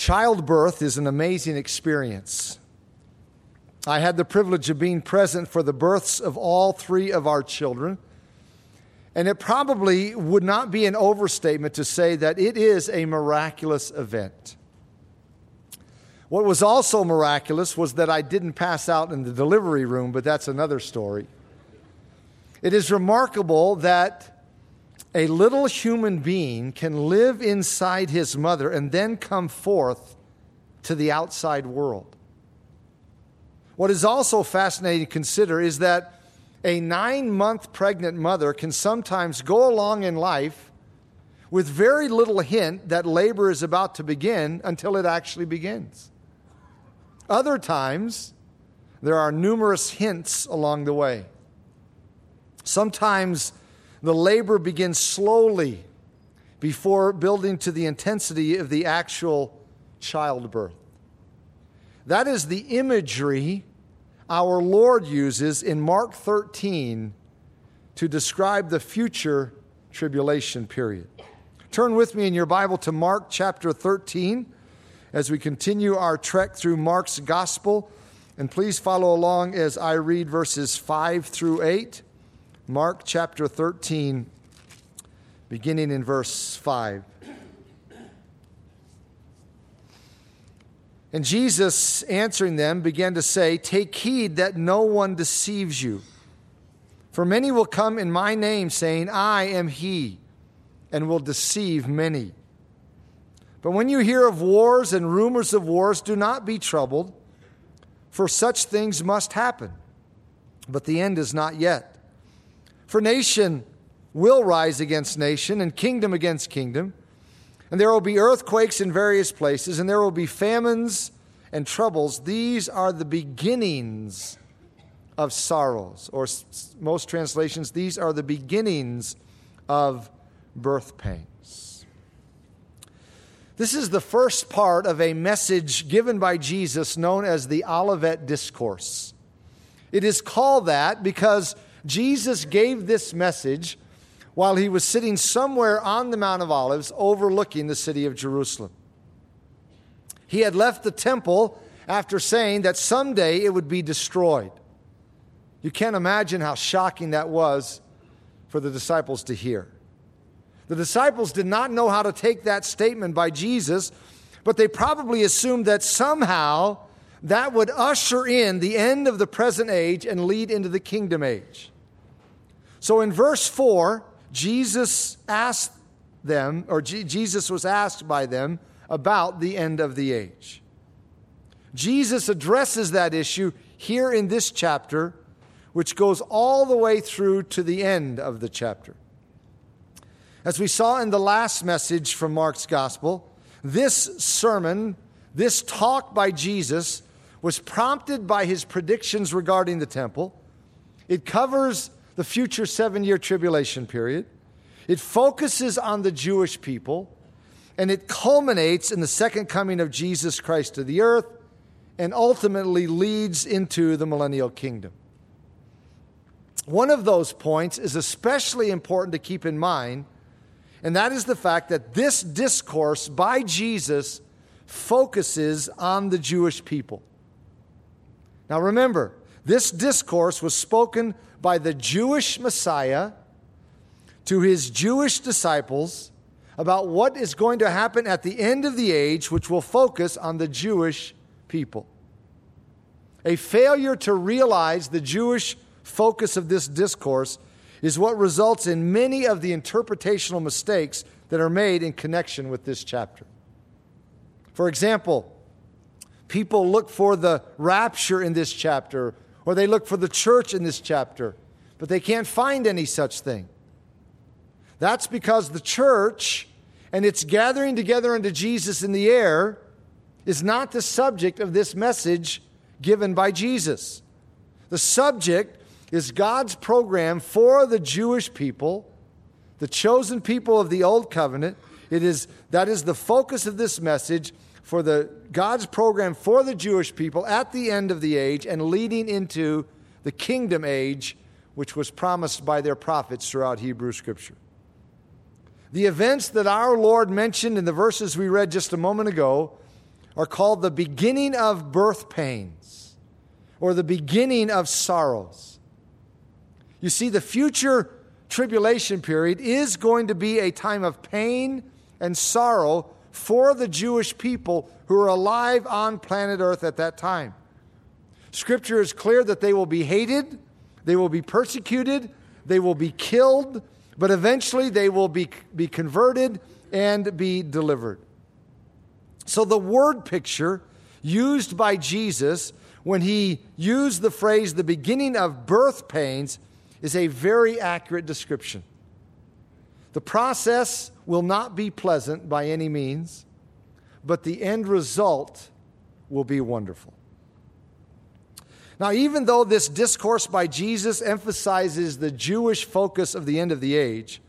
Childbirth is an amazing experience. I had the privilege of being present for the births of all three of our children, and it probably would not be an overstatement to say that it is a miraculous event. What was also miraculous was that I didn't pass out in the delivery room, but that's another story. It is remarkable that a little human being can live inside his mother and then come forth to the outside world. What is also fascinating to consider is that a 9-month pregnant mother can sometimes go along in life with very little hint that labor is about to begin until it actually begins. Other times, there are numerous hints along the way. Sometimes the labor begins slowly before building to the intensity of the actual childbirth. That is the imagery our Lord uses in Mark 13 to describe the future tribulation period. Turn with me in your Bible to Mark chapter 13 as we continue our trek through Mark's gospel. And please follow along as I read verses 5 through 8. Mark chapter 13, beginning in verse 5. And Jesus, answering them, began to say, "Take heed that no one deceives you. For many will come in my name, saying, 'I am he,' and will deceive many. But when you hear of wars and rumors of wars, do not be troubled, for such things must happen. But the end is not yet. For nation will rise against nation, and kingdom against kingdom. And there will be earthquakes in various places, and there will be famines and troubles. These are the beginnings of sorrows." Or most translations, these are the beginnings of birth pains. This is the first part of a message given by Jesus known as the Olivet Discourse. It is called that because Jesus gave this message while he was sitting somewhere on the Mount of Olives overlooking the city of Jerusalem. He had left the temple after saying that someday it would be destroyed. You can't imagine how shocking that was for the disciples to hear. The disciples did not know how to take that statement by Jesus, but they probably assumed that somehow that would usher in the end of the present age and lead into the kingdom age. So in verse 4, Jesus was asked by them about the end of the age. Jesus addresses that issue here in this chapter, which goes all the way through to the end of the chapter. As we saw in the last message from Mark's gospel, this talk by Jesus was prompted by his predictions regarding the temple. It covers the future 7-year tribulation period. It focuses on the Jewish people, and it culminates in the second coming of Jesus Christ to the earth, and ultimately leads into the millennial kingdom. One of those points is especially important to keep in mind, and that is the fact that this discourse by Jesus focuses on the Jewish people. Now remember, this discourse was spoken by the Jewish Messiah to his Jewish disciples about what is going to happen at the end of the age, which will focus on the Jewish people. A failure to realize the Jewish focus of this discourse is what results in many of the interpretational mistakes that are made in connection with this chapter. For example, people look for the rapture in this chapter, or they look for the church in this chapter, but they can't find any such thing. That's because the church and its gathering together unto Jesus in the air is not the subject of this message given by Jesus. The subject is God's program for the Jewish people, the chosen people of the Old Covenant. That is the focus of this message, for God's program for the Jewish people at the end of the age and leading into the kingdom age, which was promised by their prophets throughout Hebrew Scripture. The events that our Lord mentioned in the verses we read just a moment ago are called the beginning of birth pains or the beginning of sorrows. You see, the future tribulation period is going to be a time of pain and sorrow for the Jewish people who are alive on planet Earth at that time. Scripture is clear that they will be hated, they will be persecuted, they will be killed, but eventually they will be converted and be delivered. So the word picture used by Jesus when he used the phrase the beginning of birth pains is a very accurate description. The process will not be pleasant by any means, but the end result will be wonderful. Now, even though this discourse by Jesus emphasizes the Jewish focus of the end of the age,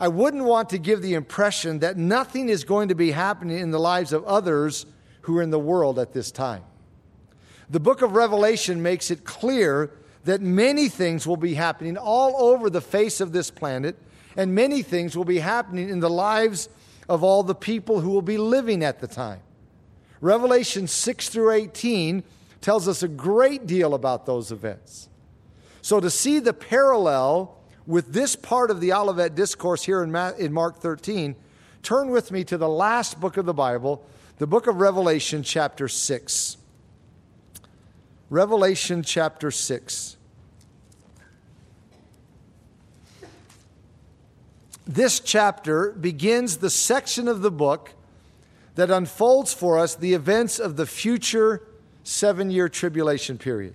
I wouldn't want to give the impression that nothing is going to be happening in the lives of others who are in the world at this time. The book of Revelation makes it clear that many things will be happening all over the face of this planet, and many things will be happening in the lives of all the people who will be living at the time. Revelation 6 through 18 tells us a great deal about those events. So to see the parallel with this part of the Olivet Discourse here in Mark 13, turn with me to the last book of the Bible, the book of Revelation chapter 6. Revelation chapter 6. This chapter begins the section of the book that unfolds for us the events of the future 7-year tribulation period.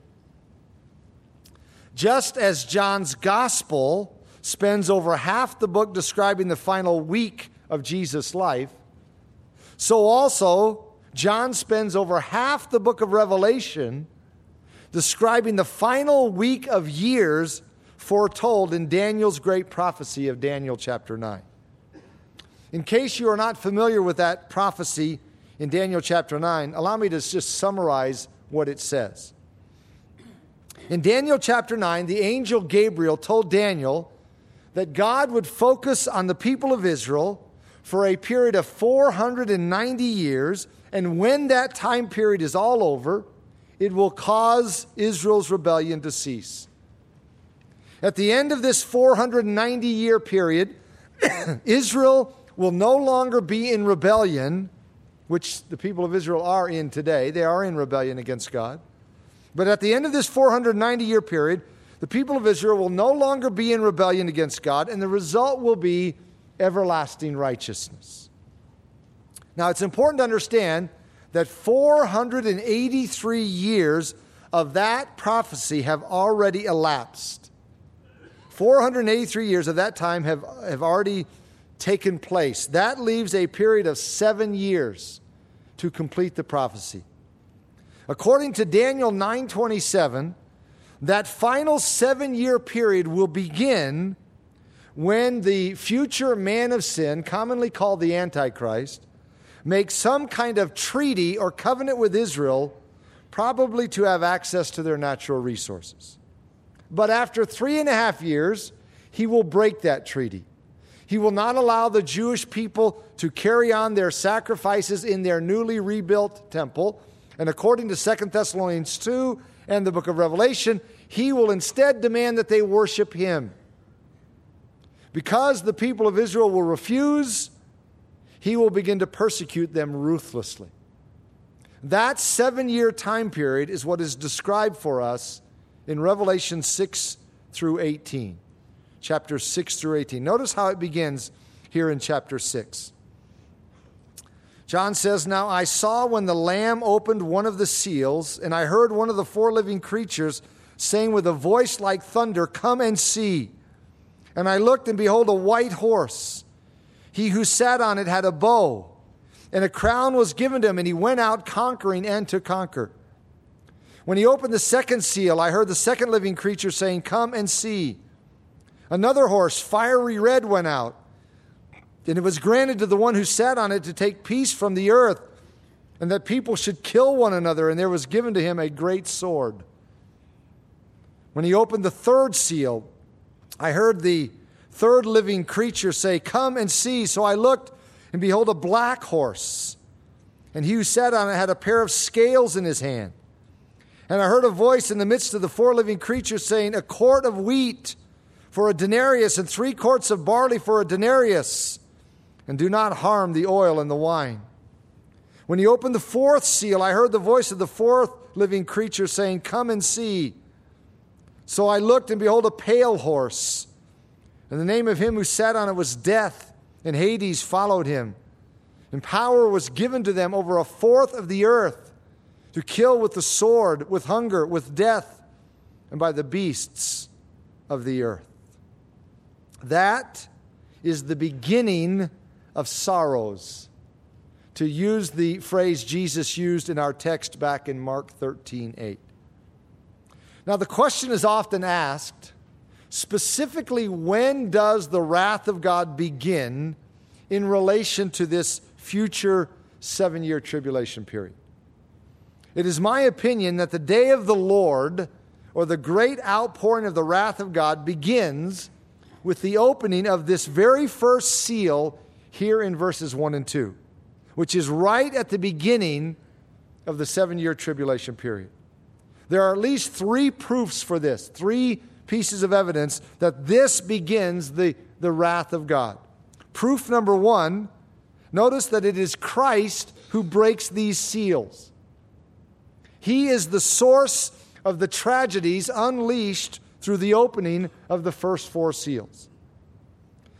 Just as John's gospel spends over half the book describing the final week of Jesus' life, so also John spends over half the book of Revelation describing the final week of years foretold in Daniel's great prophecy of Daniel chapter 9. In case you are not familiar with that prophecy in Daniel chapter 9, allow me to just summarize what it says. In Daniel chapter 9, the angel Gabriel told Daniel that God would focus on the people of Israel for a period of 490 years, and when that time period is all over, it will cause Israel's rebellion to cease. At the end of this 490-year period, Israel will no longer be in rebellion, which the people of Israel are in today. They are in rebellion against God. But at the end of this 490-year period, the people of Israel will no longer be in rebellion against God, and the result will be everlasting righteousness. Now, it's important to understand that 483 years of that prophecy have already elapsed. 483 years of that time have already taken place. That leaves a period of 7 years to complete the prophecy. According to Daniel 9:27, that final 7-year period will begin when the future man of sin, commonly called the Antichrist, makes some kind of treaty or covenant with Israel, probably to have access to their natural resources. But after 3.5 years, he will break that treaty. He will not allow the Jewish people to carry on their sacrifices in their newly rebuilt temple. And according to 2 Thessalonians 2 and the book of Revelation, he will instead demand that they worship him. Because the people of Israel will refuse, he will begin to persecute them ruthlessly. That 7-year time period is what is described for us in Revelation 6 through 18, chapter 6 through 18. Notice how it begins here in chapter 6. John says, "Now I saw when the Lamb opened one of the seals, and I heard one of the four living creatures saying with a voice like thunder, 'Come and see.' And I looked, and behold, a white horse. He who sat on it had a bow, and a crown was given to him, and he went out conquering and to conquer. When he opened the second seal, I heard the second living creature saying, 'Come and see.' Another horse, fiery red, went out, and it was granted to the one who sat on it to take peace from the earth, and that people should kill one another, and there was given to him a great sword. When he opened the third seal, I heard the third living creature say, 'Come and see.' So I looked, and behold, a black horse. And he who sat on it had a pair of scales in his hand. And I heard a voice in the midst of the four living creatures saying, a quart of wheat for a denarius and 3 quarts of barley for a denarius, and do not harm the oil and the wine. When he opened the fourth seal, I heard the voice of the fourth living creature saying, come and see. So I looked, and behold, a pale horse. And the name of him who sat on it was Death, and Hades followed him. And power was given to them over a fourth of the earth, to kill with the sword, with hunger, with death, and by the beasts of the earth. That is the beginning of sorrows, to use the phrase Jesus used in our text back in Mark 13:8. Now, the question is often asked, specifically, when does the wrath of God begin in relation to this future 7-year tribulation period? It is my opinion that the day of the Lord, or the great outpouring of the wrath of God, begins with the opening of this very first seal here in verses 1 and 2, which is right at the beginning of the 7-year tribulation period. There are at least 3 proofs for this, 3 pieces of evidence that this begins the wrath of God. Proof number 1, notice that it is Christ who breaks these seals. He is the source of the tragedies unleashed through the opening of the first 4 seals.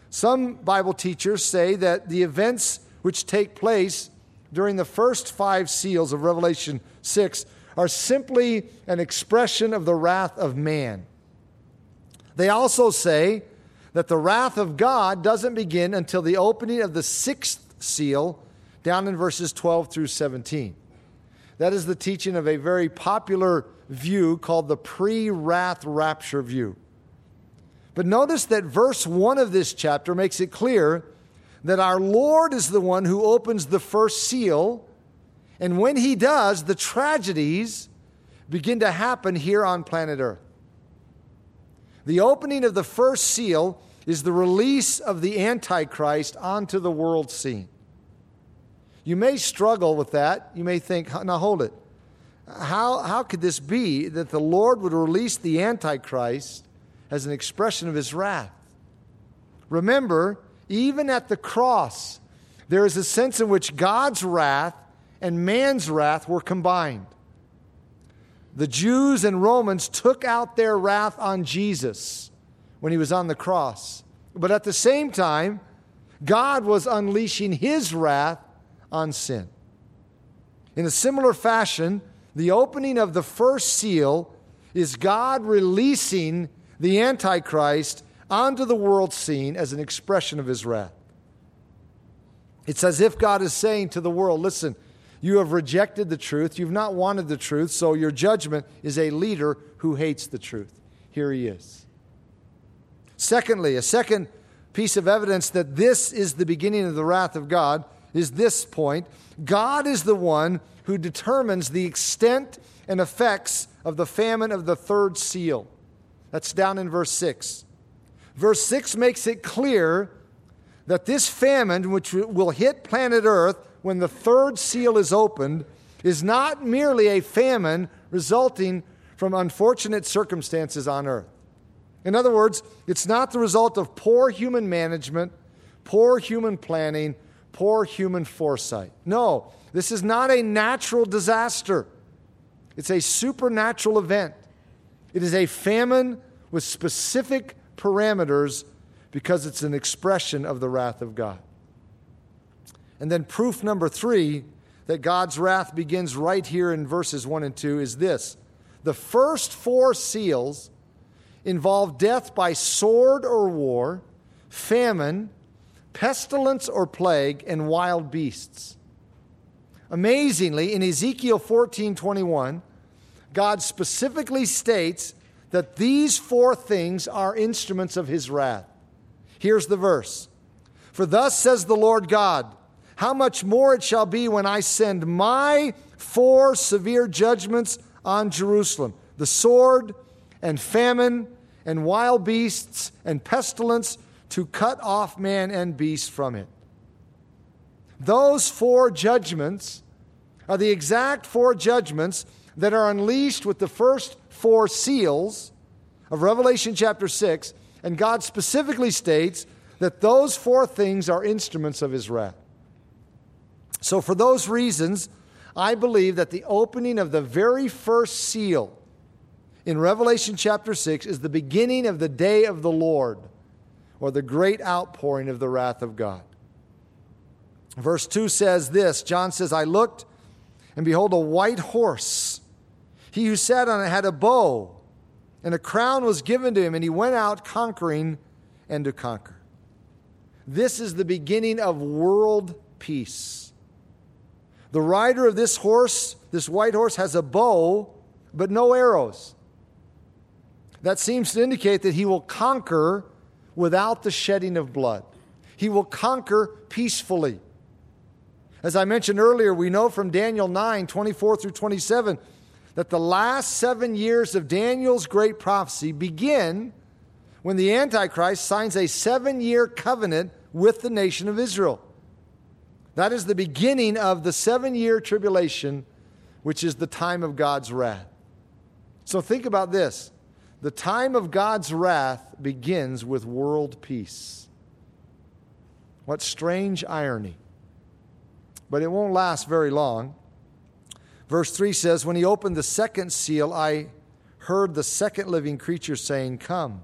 Some Bible teachers say that the events which take place during the first 5 seals of Revelation 6 are simply an expression of the wrath of man. They also say that the wrath of God doesn't begin until the opening of the 6th seal, down in verses 12 through 17. That is the teaching of a very popular view called the pre-wrath rapture view. But notice that verse 1 of this chapter makes it clear that our Lord is the one who opens the first seal, and when he does, the tragedies begin to happen here on planet Earth. The opening of the first seal is the release of the Antichrist onto the world scene. You may struggle with that. You may think, now hold it. How could this be that the Lord would release the Antichrist as an expression of his wrath? Remember, even at the cross, there is a sense in which God's wrath and man's wrath were combined. The Jews and Romans took out their wrath on Jesus when he was on the cross. But at the same time, God was unleashing his wrath on sin. In a similar fashion, the opening of the first seal is God releasing the Antichrist onto the world scene as an expression of his wrath. It's as if God is saying to the world, listen, you have rejected the truth. You've not wanted the truth. So your judgment is a leader who hates the truth. Here he is. Secondly, a second piece of evidence that this is the beginning of the wrath of God is this point. God is the one who determines the extent and effects of the famine of the third seal. That's down in verse 6. Verse 6 makes it clear that this famine, which will hit planet Earth when the third seal is opened, is not merely a famine resulting from unfortunate circumstances on earth. In other words, it's not the result of poor human management, poor human planning, poor human foresight. No, this is not a natural disaster. It's a supernatural event. It is a famine with specific parameters because it's an expression of the wrath of God. And then proof number 3 that God's wrath begins right here in verses 1 and 2 is this. The first 4 seals involve death by sword or war, famine, pestilence or plague, and wild beasts. Amazingly, in Ezekiel 14:21, God specifically states that these 4 things are instruments of his wrath. Here's the verse. For thus says the Lord God, how much more it shall be when I send my 4 severe judgments on Jerusalem, the sword and famine and wild beasts and pestilence, to cut off man and beast from it. Those 4 judgments are the exact four judgments that are unleashed with the first four seals of Revelation chapter 6, and God specifically states that those four things are instruments of his wrath. So for those reasons, I believe that the opening of the very first seal in Revelation chapter 6 is the beginning of the day of the Lord, or the great outpouring of the wrath of God. Verse 2 says this, John says, I looked, and behold, a white horse. He who sat on it had a bow, and a crown was given to him, and he went out conquering and to conquer. This is the beginning of world peace. The rider of this horse, this white horse, has a bow, but no arrows. That seems to indicate that he will conquer without the shedding of blood. He will conquer peacefully. As I mentioned earlier, we know from Daniel 9:24 through 27, that the last 7 years of Daniel's great prophecy begin when the Antichrist signs a 7-year covenant with the nation of Israel. That is the beginning of the 7-year tribulation, which is the time of God's wrath. So think about this. The time of God's wrath begins with world peace. What strange irony. But it won't last very long. Verse 3 says, when he opened the second seal, I heard the second living creature saying, come.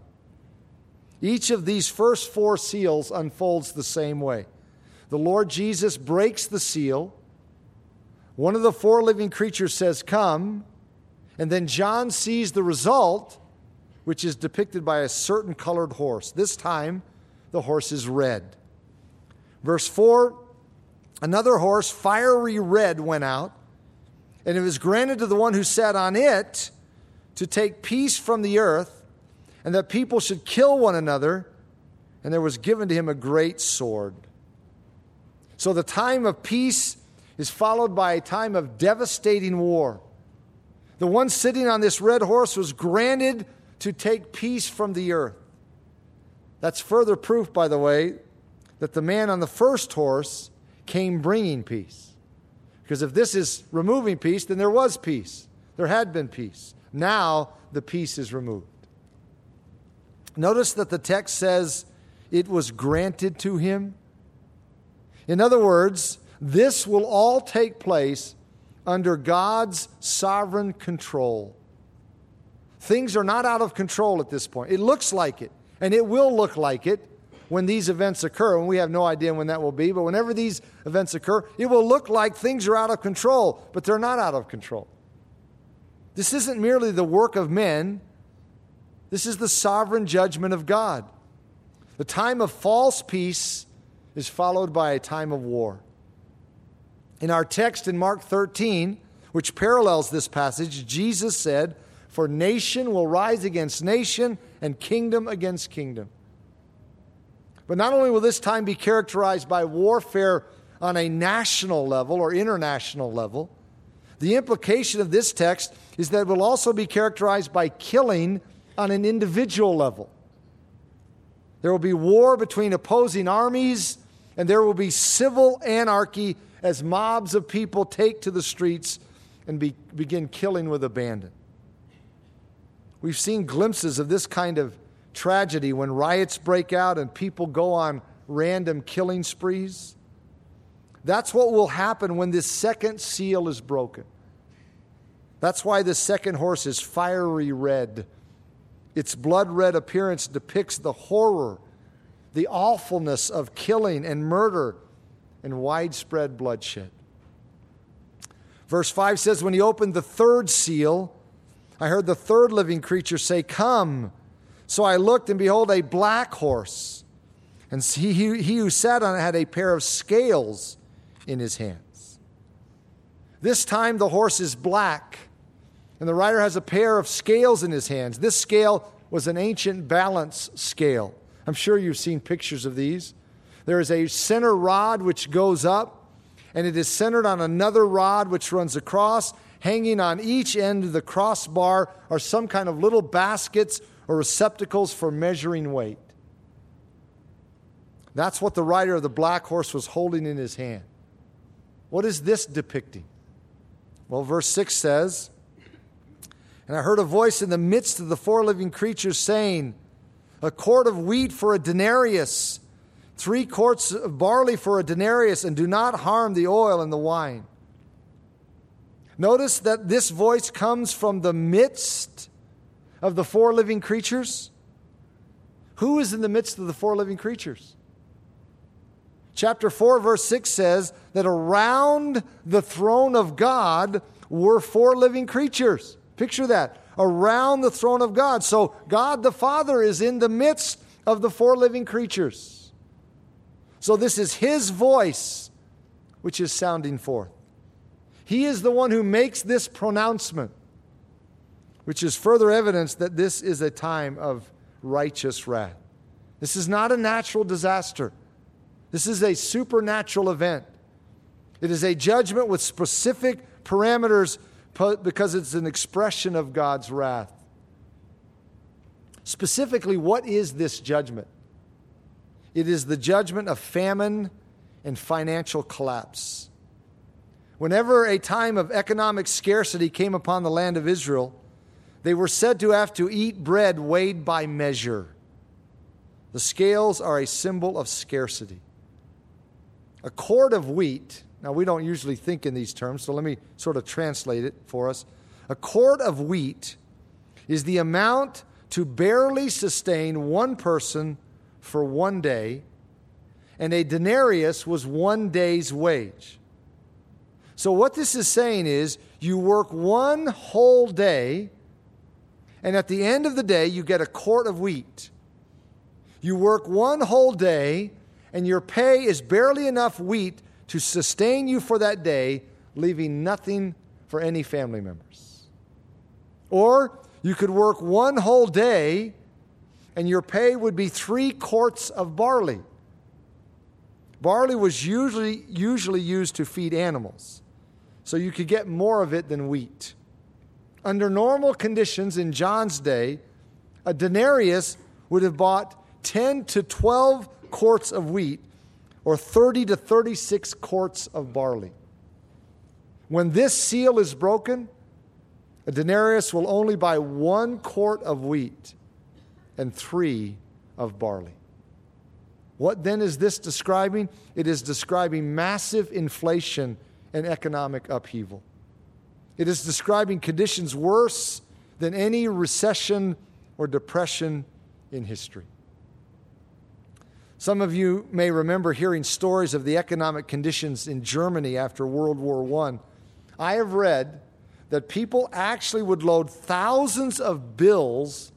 Each of these first four seals unfolds the same way. The Lord Jesus breaks the seal. One of the four living creatures says, come. And then John sees the result, which is depicted by a certain colored horse. This time, the horse is red. Verse 4, another horse, fiery red, went out. And it was granted to the one who sat on it to take peace from the earth, and that people should kill one another, and there was given to him a great sword. So the time of peace is followed by a time of devastating war. The one sitting on this red horse was granted to take peace from the earth. That's further proof, by the way, that the man on the first horse came bringing peace. Because if this is removing peace, then there was peace. There had been peace. Now the peace is removed. Notice that the text says it was granted to him. In other words, this will all take place under God's sovereign control. Things are not out of control at this point. It looks like it, and it will look like it when these events occur, and we have no idea when that will be, but whenever these events occur, it will look like things are out of control, but they're not out of control. This isn't merely the work of men. This is the sovereign judgment of God. The time of false peace is followed by a time of war. In our text in Mark 13, which parallels this passage, Jesus said, for nation will rise against nation and kingdom against kingdom. But not only will this time be characterized by warfare on a national level or international level, the implication of this text is that it will also be characterized by killing on an individual level. There will be war between opposing armies, and there will be civil anarchy as mobs of people take to the streets and begin killing with abandon. We've seen glimpses of this kind of tragedy when riots break out and people go on random killing sprees. That's what will happen when this second seal is broken. That's why the second horse is fiery red. Its blood red appearance depicts the horror, the awfulness of killing and murder and widespread bloodshed. Verse 5 says, when he opened the third seal, I heard the third living creature say, come. So I looked, and behold, a black horse. And he who sat on it had a pair of scales in his hands. This time the horse is black, and the rider has a pair of scales in his hands. This scale was an ancient balance scale. I'm sure you've seen pictures of these. There is a center rod which goes up, and it is centered on another rod which runs across. Hanging on each end of the crossbar are some kind of little baskets or receptacles for measuring weight. That's what the rider of the black horse was holding in his hand. What is this depicting? Well, verse 6 says, "And I heard a voice in the midst of the four living creatures saying, 'A quart of wheat for a denarius, 3 quarts of barley for a denarius, and do not harm the oil and the wine.'" Notice that this voice comes from the midst of the four living creatures. Who is in the midst of the four living creatures? Chapter 4, verse 6 says that around the throne of God were four living creatures. Picture that. Around the throne of God. So God the Father is in the midst of the four living creatures. So this is His voice which is sounding forth. He is the one who makes this pronouncement, which is further evidence that this is a time of righteous wrath. This is not a natural disaster. This is a supernatural event. It is a judgment with specific parameters because it's an expression of God's wrath. Specifically, what is this judgment? It is the judgment of famine and financial collapse. Whenever a time of economic scarcity came upon the land of Israel, they were said to have to eat bread weighed by measure. The scales are a symbol of scarcity. A quart of wheat, now we don't usually think in these terms, so let me sort of translate it for us. A quart of wheat is the amount to barely sustain one person for one day, and a denarius was one day's wage. So what this is saying is you work one whole day, and at the end of the day, you get a quart of wheat. You work one whole day, and your pay is barely enough wheat to sustain you for that day, leaving nothing for any family members. Or you could work one whole day, and your pay would be 3 quarts of barley. Barley was usually used to feed animals. So you could get more of it than wheat. Under normal conditions in John's day, a denarius would have bought 10 to 12 quarts of wheat or 30 to 36 quarts of barley. When this seal is broken, a denarius will only buy 1 quart of wheat and 3 of barley. What then is this describing? It is describing massive inflation and economic upheaval. It is describing conditions worse than any recession or depression in history. Some of you may remember hearing stories of the economic conditions in Germany after World War I. I have read that people actually would load thousands of bills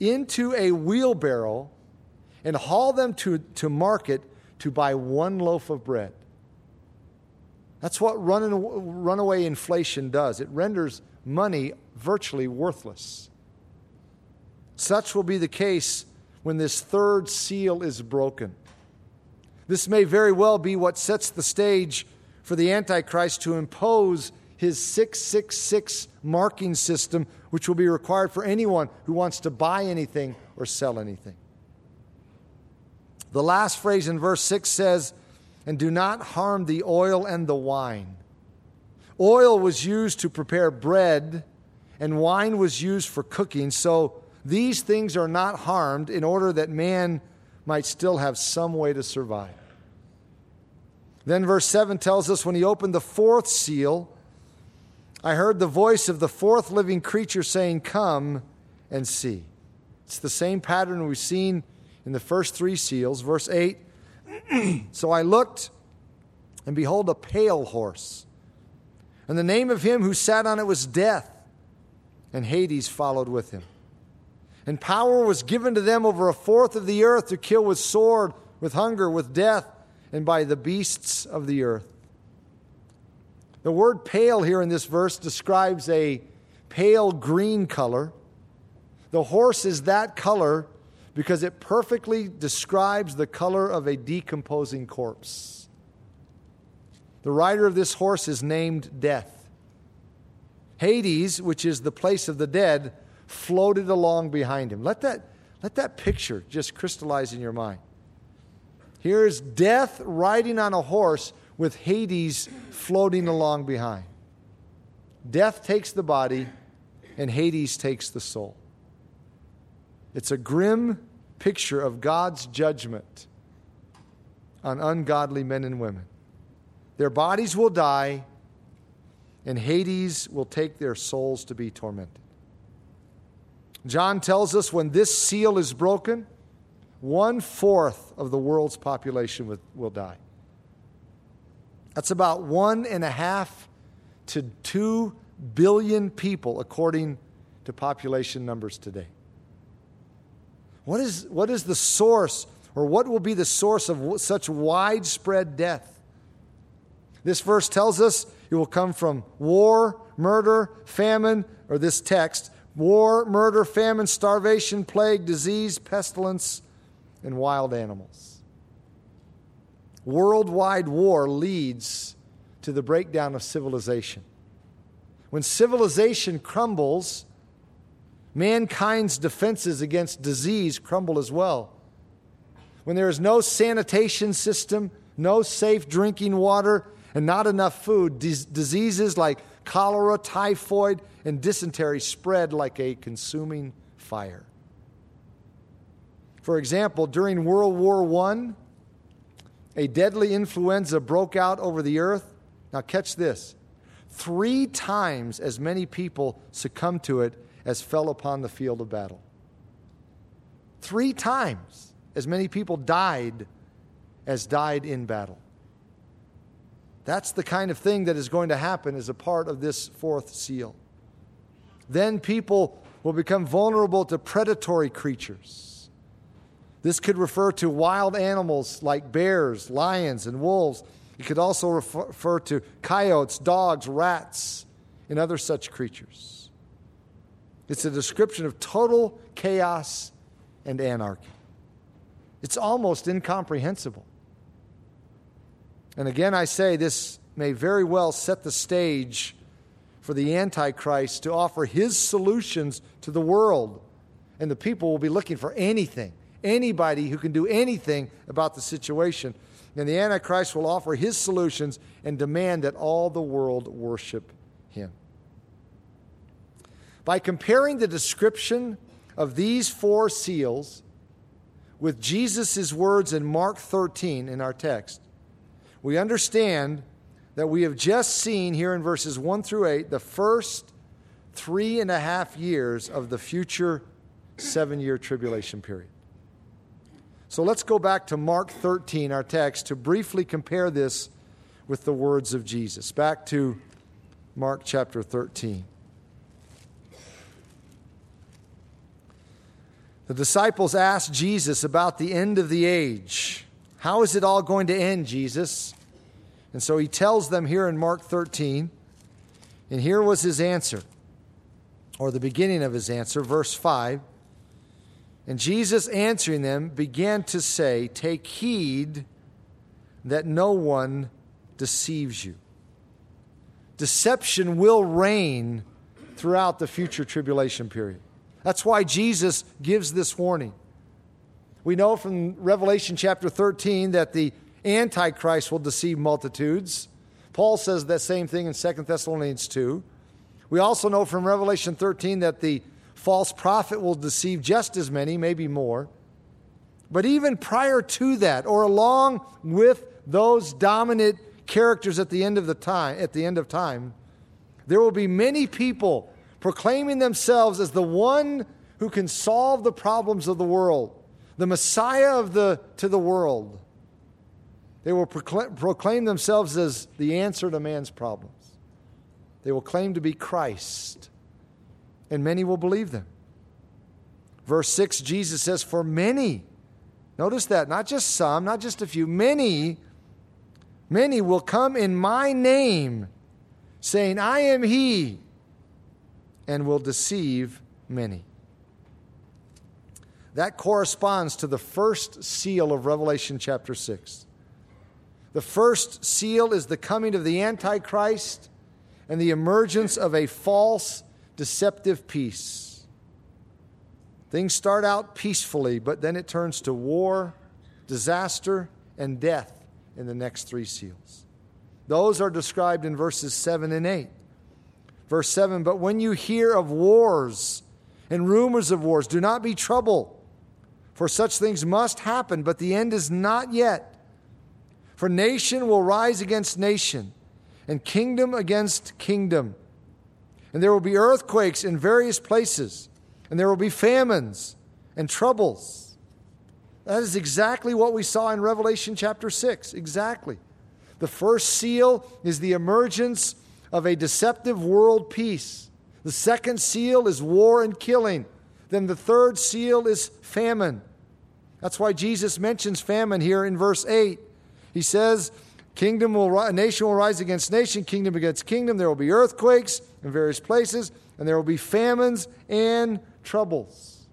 into a wheelbarrow and haul them to market to buy 1 loaf of bread. That's what runaway inflation does. It renders money virtually worthless. Such will be the case when this third seal is broken. This may very well be what sets the stage for the Antichrist to impose his 666 marking system, which will be required for anyone who wants to buy anything or sell anything. The last phrase in verse 6 says, "And do not harm the oil and the wine." Oil was used to prepare bread, and wine was used for cooking. So these things are not harmed in order that man might still have some way to survive. Then verse 7 tells us, "When he opened the fourth seal, I heard the voice of the fourth living creature saying, 'Come and see.'" It's the same pattern we've seen in the first 3 seals. Verse 8, "So I looked, and behold, a pale horse. And the name of him who sat on it was Death, and Hades followed with him. And power was given to them over 1/4 of the earth to kill with sword, with hunger, with death, and by the beasts of the earth." The word pale here in this verse describes a pale green color. The horse is that color because it perfectly describes the color of a decomposing corpse. The rider of this horse is named Death. Hades, which is the place of the dead, floated along behind him. Let that picture just crystallize in your mind. Here's Death riding on a horse with Hades floating along behind. Death takes the body, and Hades takes the soul. It's a grim picture of God's judgment on ungodly men and women. Their bodies will die, and Hades will take their souls to be tormented. John tells us when this seal is broken, 1/4 of the world's population will die. That's about 1.5 to 2 billion people, according to population numbers today. What is the source, or what will be the source of such widespread death? This verse tells us it will come from war, murder, famine, or this text, war, murder, famine, starvation, plague, disease, pestilence, and wild animals. Worldwide war leads to the breakdown of civilization. When civilization crumbles, mankind's defenses against disease crumble as well. When there is no sanitation system, no safe drinking water, and not enough food, diseases like cholera, typhoid, and dysentery spread like a consuming fire. For example, during World War I, a deadly influenza broke out over the earth. Now catch this. 3 times as many people succumbed to it as fell upon the field of battle. 3 times as many people died as died in battle. That's the kind of thing that is going to happen as a part of this 4th seal. Then people will become vulnerable to predatory creatures. This could refer to wild animals like bears, lions, and wolves. It could also refer to coyotes, dogs, rats, and other such creatures. It's a description of total chaos and anarchy. It's almost incomprehensible. And again, I say this may very well set the stage for the Antichrist to offer his solutions to the world. And the people will be looking for anything, anybody who can do anything about the situation. And the Antichrist will offer his solutions and demand that all the world worship him. By comparing the description of these 4 seals with Jesus' words in Mark 13 in our text, we understand that we have just seen here in verses 1 through 8 the first 3.5 years of the future 7-year tribulation period. So let's go back to Mark 13, our text, to briefly compare this with the words of Jesus. Back to Mark chapter 13. The disciples asked Jesus about the end of the age. How is it all going to end, Jesus? And so he tells them here in Mark 13, and here was his answer, or the beginning of his answer, verse 5. And Jesus answering them began to say, take heed that no one deceives you. Deception will reign throughout the future tribulation period. That's why Jesus gives this warning. We know from Revelation chapter 13 that the Antichrist will deceive multitudes. Paul says that same thing in 2 Thessalonians 2. We also know from Revelation 13 that the false prophet will deceive just as many, maybe more. But even prior to that, or along with those dominant characters at the end of time, there will be many people proclaiming themselves as the one who can solve the problems of the world, the Messiah to the world. They will proclaim themselves as the answer to man's problems. They will claim to be Christ, and many will believe them. Verse 6, Jesus says, for many, notice that, not just some, not just a few, many will come in my name, saying, I am he, and will deceive many. That corresponds to the first seal of Revelation chapter 6. The first seal is the coming of the Antichrist and the emergence of a false, deceptive peace. Things start out peacefully, but then it turns to war, disaster, and death in the next 3 seals. Those are described in verses 7 and 8. Verse 7, but when you hear of wars and rumors of wars, do not be troubled, for such things must happen, but the end is not yet. For nation will rise against nation, and kingdom against kingdom. And there will be earthquakes in various places, and there will be famines and troubles. That is exactly what we saw in Revelation chapter 6, exactly. The first seal is the emergence of a deceptive world peace. The second seal is war and killing. Then the third seal is famine. That's why Jesus mentions famine here in verse 8. He says, nation will rise against nation, kingdom against kingdom. There will be earthquakes in various places, and there will be famines and troubles.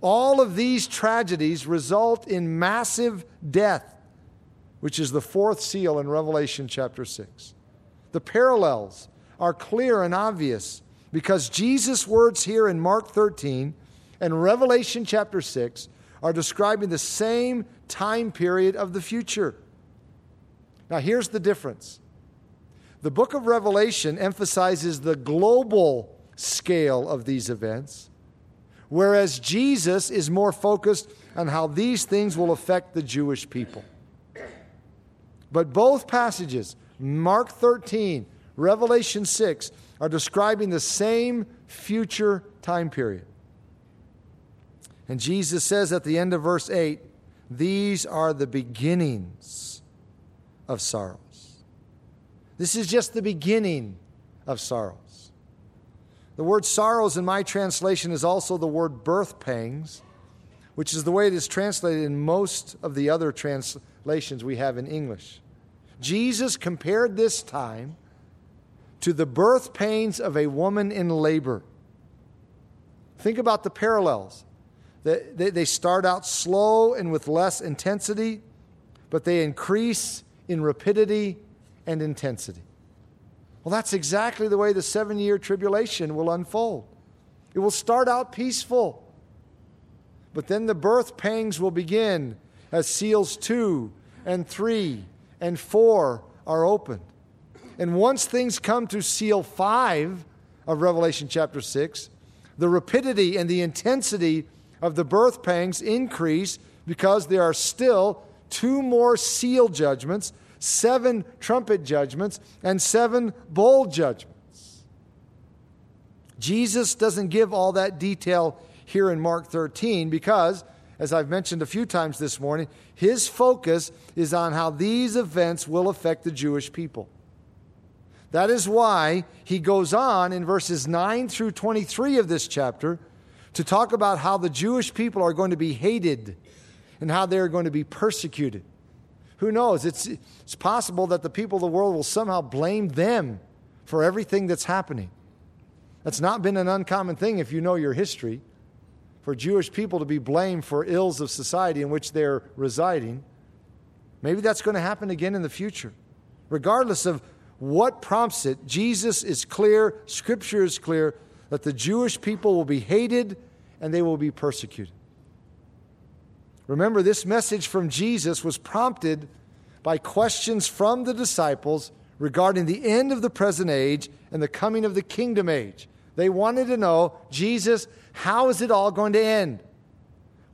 All of these tragedies result in massive death, which is the fourth seal in Revelation chapter 6. The parallels are clear and obvious because Jesus' words here in Mark 13 and Revelation chapter 6 are describing the same time period of the future. Now, here's the difference. The book of Revelation emphasizes the global scale of these events, whereas Jesus is more focused on how these things will affect the Jewish people. But both passages, Mark 13, Revelation 6, are describing the same future time period. And Jesus says at the end of verse 8, these are the beginnings of sorrows. This is just the beginning of sorrows. The word sorrows in my translation is also the word birth pangs, which is the way it is translated in most of the other translations we have in English. Jesus compared this time to the birth pains of a woman in labor. Think about the parallels. They start out slow and with less intensity, but they increase in rapidity and intensity. Well, that's exactly the way the 7-year tribulation will unfold. It will start out peaceful, but then the birth pangs will begin as seals 2 and 3 and 4 are opened. And once things come to seal 5 of Revelation chapter 6, the rapidity and the intensity of the birth pangs increase because there are still 2 more seal judgments, 7 trumpet judgments, and 7 bowl judgments. Jesus doesn't give all that detail here in Mark 13 because, as I've mentioned a few times this morning, his focus is on how these events will affect the Jewish people. That is why he goes on in verses 9 through 23 of this chapter to talk about how the Jewish people are going to be hated and how they're going to be persecuted. Who knows? It's possible that the people of the world will somehow blame them for everything that's happening. That's not been an uncommon thing, if you know your history, for Jewish people to be blamed for ills of society in which they're residing. Maybe that's going to happen again in the future. Regardless of what prompts it, Jesus is clear, Scripture is clear, that the Jewish people will be hated and they will be persecuted. Remember, this message from Jesus was prompted by questions from the disciples regarding the end of the present age and the coming of the kingdom age. They wanted to know, Jesus, how is it all going to end?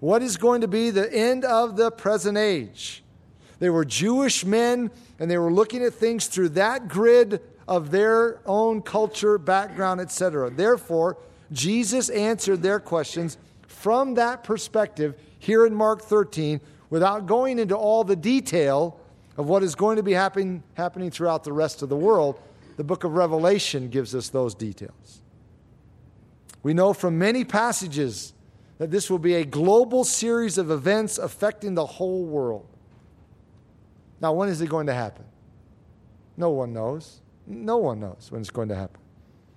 What is going to be the end of the present age? They were Jewish men, and they were looking at things through that grid of their own culture, background, etc. Therefore, Jesus answered their questions from that perspective here in Mark 13 without going into all the detail of what is going to be happening throughout the rest of the world. The book of Revelation gives us those details. We know from many passages that this will be a global series of events affecting the whole world. Now, when is it going to happen? No one knows. No one knows when it's going to happen.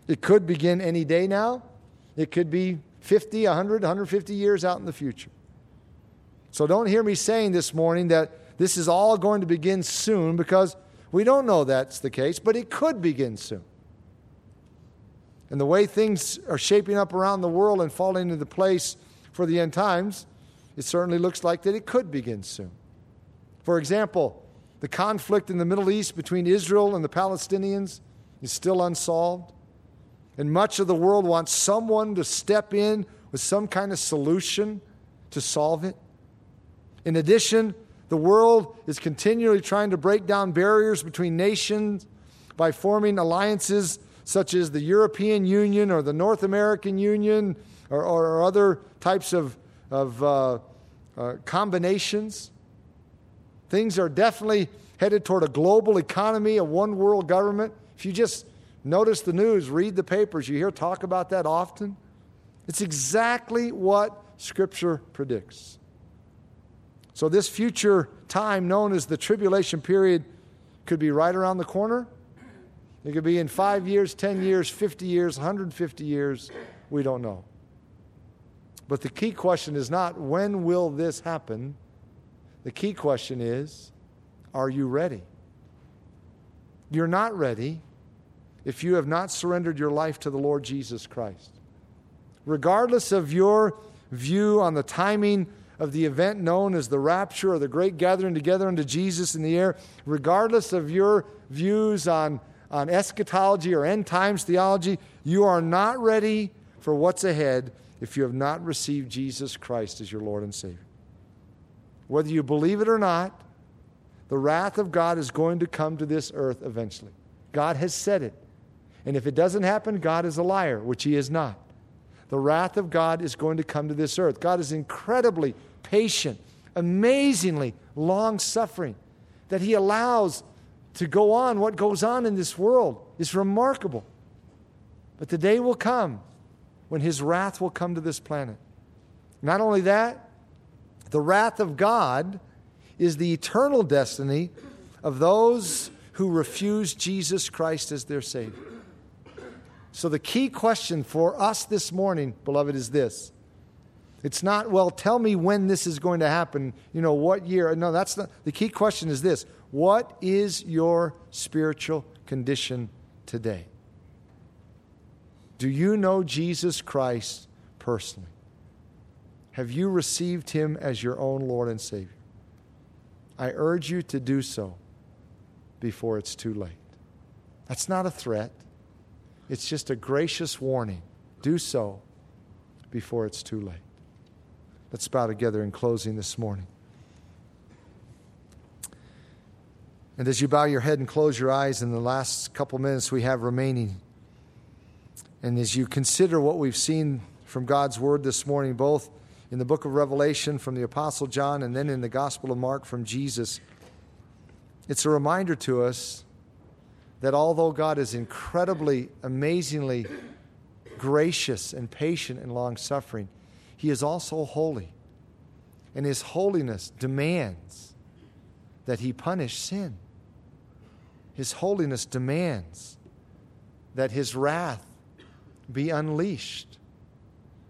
It could begin any day now. It could be 50, 100, 150 years out in the future. So don't hear me saying this morning that this is all going to begin soon, because we don't know that's the case, but it could begin soon. And the way things are shaping up around the world and falling into place for the end times, it certainly looks like that it could begin soon. For example, the conflict in the Middle East between Israel and the Palestinians is still unsolved. And much of the world wants someone to step in with some kind of solution to solve it. In addition, the world is continually trying to break down barriers between nations by forming alliances such as the European Union or the North American Union or other types of combinations. Things are definitely headed toward a global economy, a one-world government. If you just notice the news, read the papers, you hear talk about that often. It's exactly what Scripture predicts. So this future time known as the tribulation period could be right around the corner. It could be in 5 years, 10 years, 50 years, 150 years. We don't know. But the key question is not when will this happen. The key question is, are you ready? You're not ready if you have not surrendered your life to the Lord Jesus Christ. Regardless of your view on the timing of the event known as the rapture or the great gathering together unto Jesus in the air, regardless of your views on eschatology or end times theology, you are not ready for what's ahead if you have not received Jesus Christ as your Lord and Savior. Whether you believe it or not, the wrath of God is going to come to this earth eventually. God has said it. And if it doesn't happen, God is a liar, which he is not. The wrath of God is going to come to this earth. God is incredibly patient, amazingly long-suffering. That he allows to go on what goes on in this world is remarkable. But the day will come when his wrath will come to this planet. Not only that, the wrath of God is the eternal destiny of those who refuse Jesus Christ as their Savior. So the key question for us this morning, beloved, is this. It's not, well, tell me when this is going to happen, what year. No, that's not. The key question is this. What is your spiritual condition today? Do you know Jesus Christ personally? Have you received him as your own Lord and Savior? I urge you to do so before it's too late. That's not a threat. It's just a gracious warning. Do so before it's too late. Let's bow together in closing this morning. And as you bow your head and close your eyes in the last couple minutes we have remaining, and as you consider what we've seen from God's Word this morning, both in the book of Revelation from the Apostle John and then in the Gospel of Mark from Jesus, it's a reminder to us that although God is incredibly, amazingly gracious and patient and long-suffering, he is also holy. And his holiness demands that he punish sin. His holiness demands that his wrath be unleashed.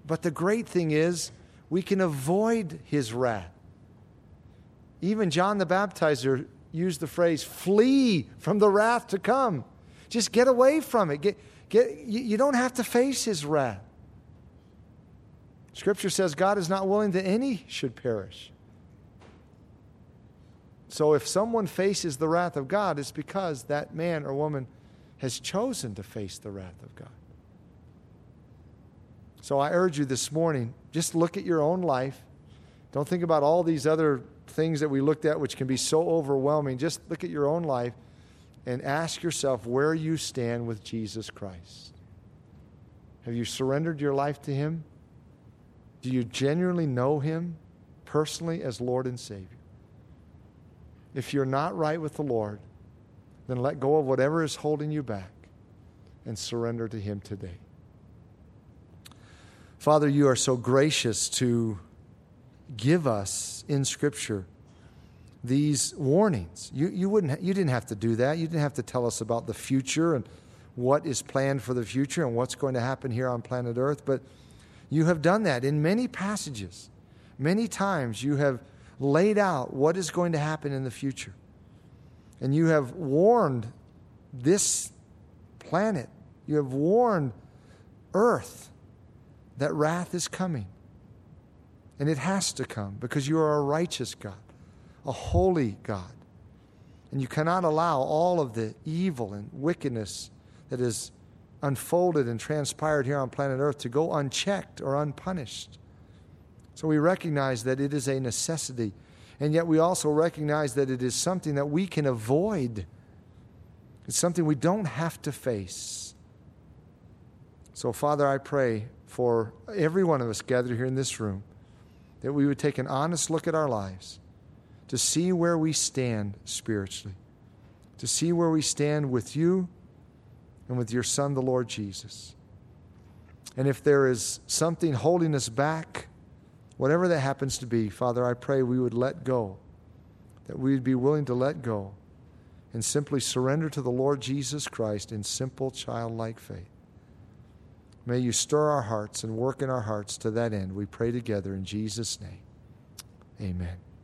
But the great thing is, we can avoid his wrath. Even John the Baptizer used the phrase, flee from the wrath to come. Just get away from it. You don't have to face his wrath. Scripture says God is not willing that any should perish. So if someone faces the wrath of God, it's because that man or woman has chosen to face the wrath of God. So I urge you this morning, just look at your own life. Don't think about all these other things that we looked at, which can be so overwhelming. Just look at your own life and ask yourself where you stand with Jesus Christ. Have you surrendered your life to him? Do you genuinely know him personally as Lord and Savior? If you're not right with the Lord, then let go of whatever is holding you back and surrender to him today. Father, you are so gracious to give us in Scripture these warnings. You didn't have to do that. You didn't have to tell us about the future and what is planned for the future and what's going to happen here on planet Earth. But you have done that in many passages. Many times you have laid out what is going to happen in the future. And you have warned this planet. You have warned Earth that wrath is coming. And it has to come because you are a righteous God, a holy God. And you cannot allow all of the evil and wickedness that is unfolded and transpired here on planet Earth to go unchecked or unpunished. So we recognize that it is a necessity, and yet we also recognize that it is something that we can avoid. It's something we don't have to face. So, Father, I pray for every one of us gathered here in this room that we would take an honest look at our lives to see where we stand spiritually, to see where we stand with you and with your Son, the Lord Jesus. And if there is something holding us back, whatever that happens to be, Father, I pray we would let go, that we would be willing to let go and simply surrender to the Lord Jesus Christ in simple childlike faith. May you stir our hearts and work in our hearts to that end. We pray together in Jesus' name. Amen.